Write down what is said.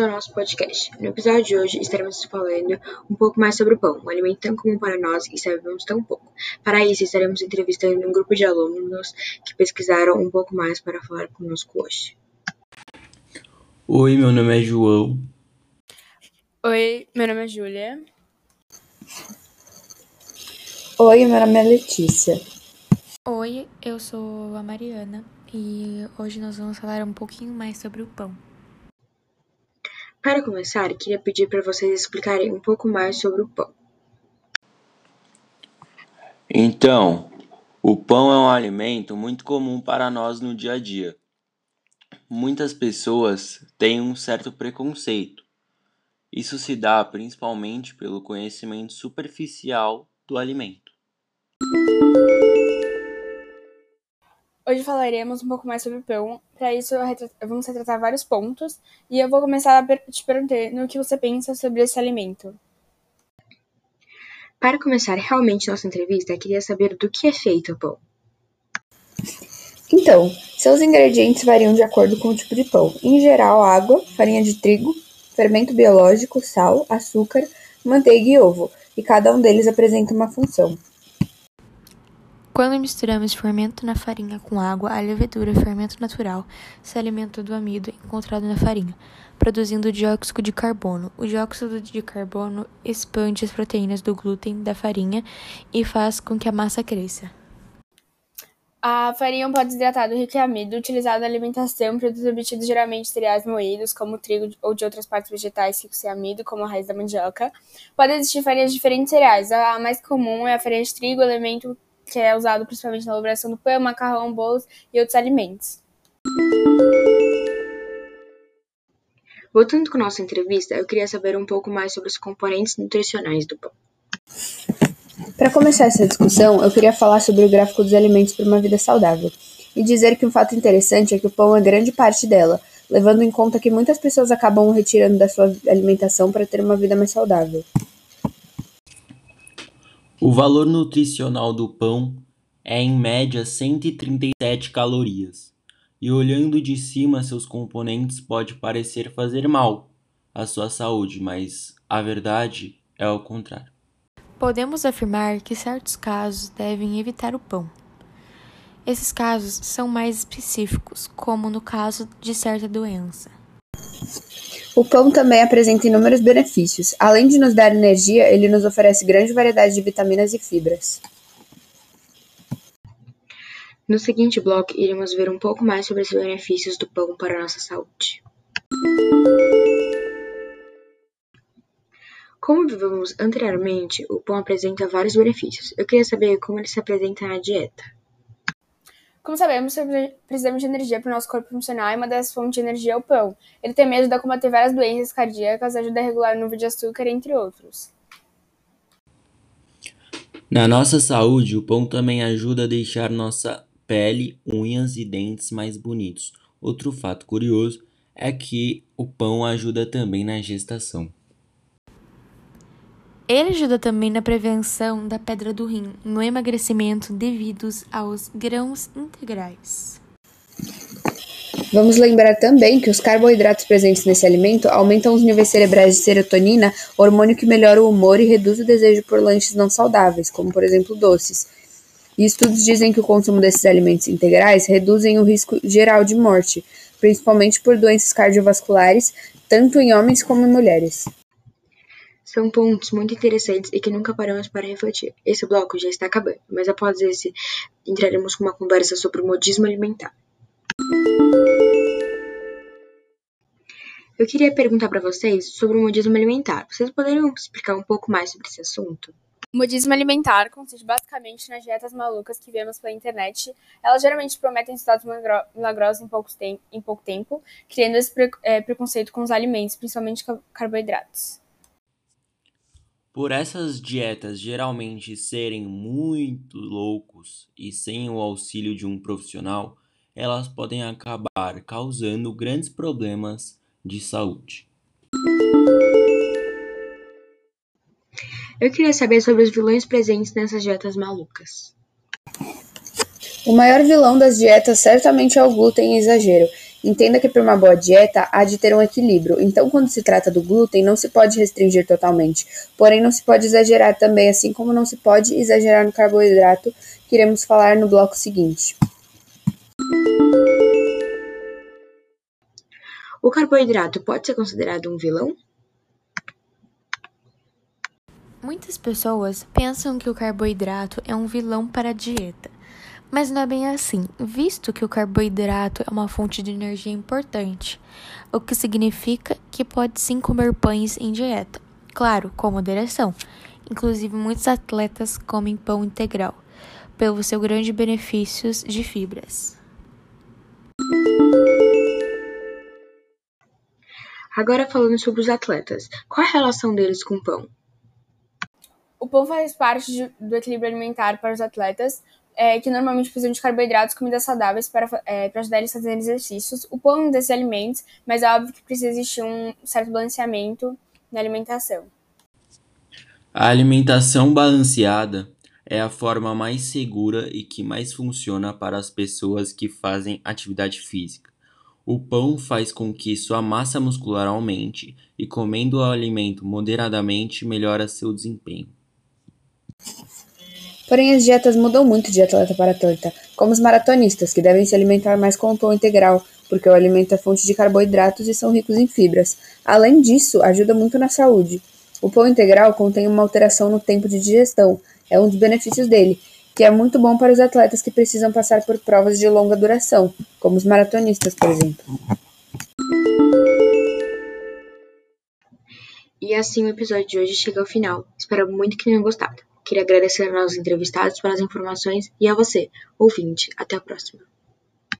bem-vindos ao nosso podcast. No episódio de hoje estaremos falando um pouco mais sobre o pão, um alimento tão comum para nós e sabemos tão pouco. Para isso, estaremos entrevistando um grupo de alunos que pesquisaram um pouco mais para falar conosco hoje. Oi, meu nome é João. Oi, meu nome é Júlia. Oi, meu nome é Letícia. Oi, eu sou a Mariana e hoje nós vamos falar um pouquinho mais sobre o pão. Para começar, queria pedir para vocês explicarem um pouco mais sobre o pão. Então, o pão é um alimento muito comum para nós no dia a dia. Muitas pessoas têm um certo preconceito. Isso se dá principalmente pelo conhecimento superficial do alimento. Hoje falaremos um pouco mais sobre o pão. Para isso, vamos retratar vários pontos e eu vou começar te perguntando o que você pensa sobre esse alimento. Para começar realmente nossa entrevista, queria saber do que é feito o pão. Então, seus ingredientes variam de acordo com o tipo de pão. Em geral, água, farinha de trigo, fermento biológico, sal, açúcar, manteiga e ovo, e cada um deles apresenta uma função. Quando misturamos fermento na farinha com água, a levedura, fermento natural, se alimenta do amido encontrado na farinha, produzindo dióxido de carbono. O dióxido de carbono expande as proteínas do glúten da farinha e faz com que a massa cresça. A farinha é um pó desidratado rico em amido, utilizado na alimentação, produtos obtidos geralmente de cereais moídos, como trigo ou de outras partes vegetais ricos em amido, como a raiz da mandioca. Podem existir farinhas de diferentes cereais. A mais comum é a farinha de trigo, elemento que é usado principalmente na elaboração do pão, macarrão, bolos e outros alimentos. Voltando com nossa entrevista, eu queria saber um pouco mais sobre os componentes nutricionais do pão. Para começar essa discussão, eu queria falar sobre o gráfico dos alimentos para uma vida saudável e dizer que um fato interessante é que o pão é grande parte dela, levando em conta que muitas pessoas acabam o retirando da sua alimentação para ter uma vida mais saudável. O valor nutricional do pão é, em média, 137 calorias, e olhando de cima seus componentes pode parecer fazer mal à sua saúde, mas a verdade é ao contrário. Podemos afirmar que certos casos devem evitar o pão. Esses casos são mais específicos, como no caso de certa doença. O pão também apresenta inúmeros benefícios. Além de nos dar energia, ele nos oferece grande variedade de vitaminas e fibras. No seguinte bloco, iremos ver um pouco mais sobre os benefícios do pão para a nossa saúde. Como vimos anteriormente, o pão apresenta vários benefícios. Eu queria saber como ele se apresenta na dieta. Como sabemos, precisamos de energia para o nosso corpo funcionar e uma das fontes de energia é o pão. Ele também ajuda a combater várias doenças cardíacas, ajuda a regular o nível de açúcar, entre outros. Na nossa saúde, o pão também ajuda a deixar nossa pele, unhas e dentes mais bonitos. Outro fato curioso é que o pão ajuda também na gestação. Ele ajuda também na prevenção da pedra do rim, no emagrecimento devidos aos grãos integrais. Vamos lembrar também que os carboidratos presentes nesse alimento aumentam os níveis cerebrais de serotonina, hormônio que melhora o humor e reduz o desejo por lanches não saudáveis, como por exemplo doces. E estudos dizem que o consumo desses alimentos integrais reduzem o risco geral de morte, principalmente por doenças cardiovasculares, tanto em homens como em mulheres. São pontos muito interessantes e que nunca paramos para refletir. Esse bloco já está acabando, mas após esse, entraremos com uma conversa sobre o modismo alimentar. Eu queria perguntar para vocês sobre o modismo alimentar. Vocês poderiam explicar um pouco mais sobre esse assunto? O modismo alimentar consiste basicamente nas dietas malucas que vemos pela internet. Elas geralmente prometem resultados milagrosos em pouco tempo, criando esse preconceito com os alimentos, principalmente carboidratos. Por essas dietas geralmente serem muito loucos e sem o auxílio de um profissional, elas podem acabar causando grandes problemas de saúde. Eu queria saber sobre os vilões presentes nessas dietas malucas. O maior vilão das dietas certamente é o glúten e exagero. Entenda que para uma boa dieta há de ter um equilíbrio, então quando se trata do glúten não se pode restringir totalmente, porém não se pode exagerar também, assim como não se pode exagerar no carboidrato, que iremos falar no bloco seguinte. O carboidrato pode ser considerado um vilão? Muitas pessoas pensam que o carboidrato é um vilão para a dieta. Mas não é bem assim, visto que o carboidrato é uma fonte de energia importante, o que significa que pode sim comer pães em dieta, claro, com moderação. Inclusive, muitos atletas comem pão integral, pelo seu grande benefício de fibras. Agora falando sobre os atletas, qual a relação deles com o pão? O pão faz parte do equilíbrio alimentar para os atletas, que normalmente precisam de carboidratos e comidas saudáveis para ajudar eles a fazer exercícios. O pão é um desses alimentos, mas é óbvio que precisa existir um certo balanceamento na alimentação. A alimentação balanceada é a forma mais segura e que mais funciona para as pessoas que fazem atividade física. O pão faz com que sua massa muscular aumente e, comendo o alimento moderadamente, melhora seu desempenho. Porém, as dietas mudam muito de atleta para atleta, como os maratonistas, que devem se alimentar mais com o pão integral, porque o alimento é fonte de carboidratos e são ricos em fibras. Além disso, ajuda muito na saúde. O pão integral contém uma alteração no tempo de digestão, é um dos benefícios dele, que é muito bom para os atletas que precisam passar por provas de longa duração, como os maratonistas, por exemplo. E assim o episódio de hoje chega ao final. Espero muito que tenham gostado. Queria agradecer aos entrevistados pelas informações e a você, ouvinte. Até a próxima.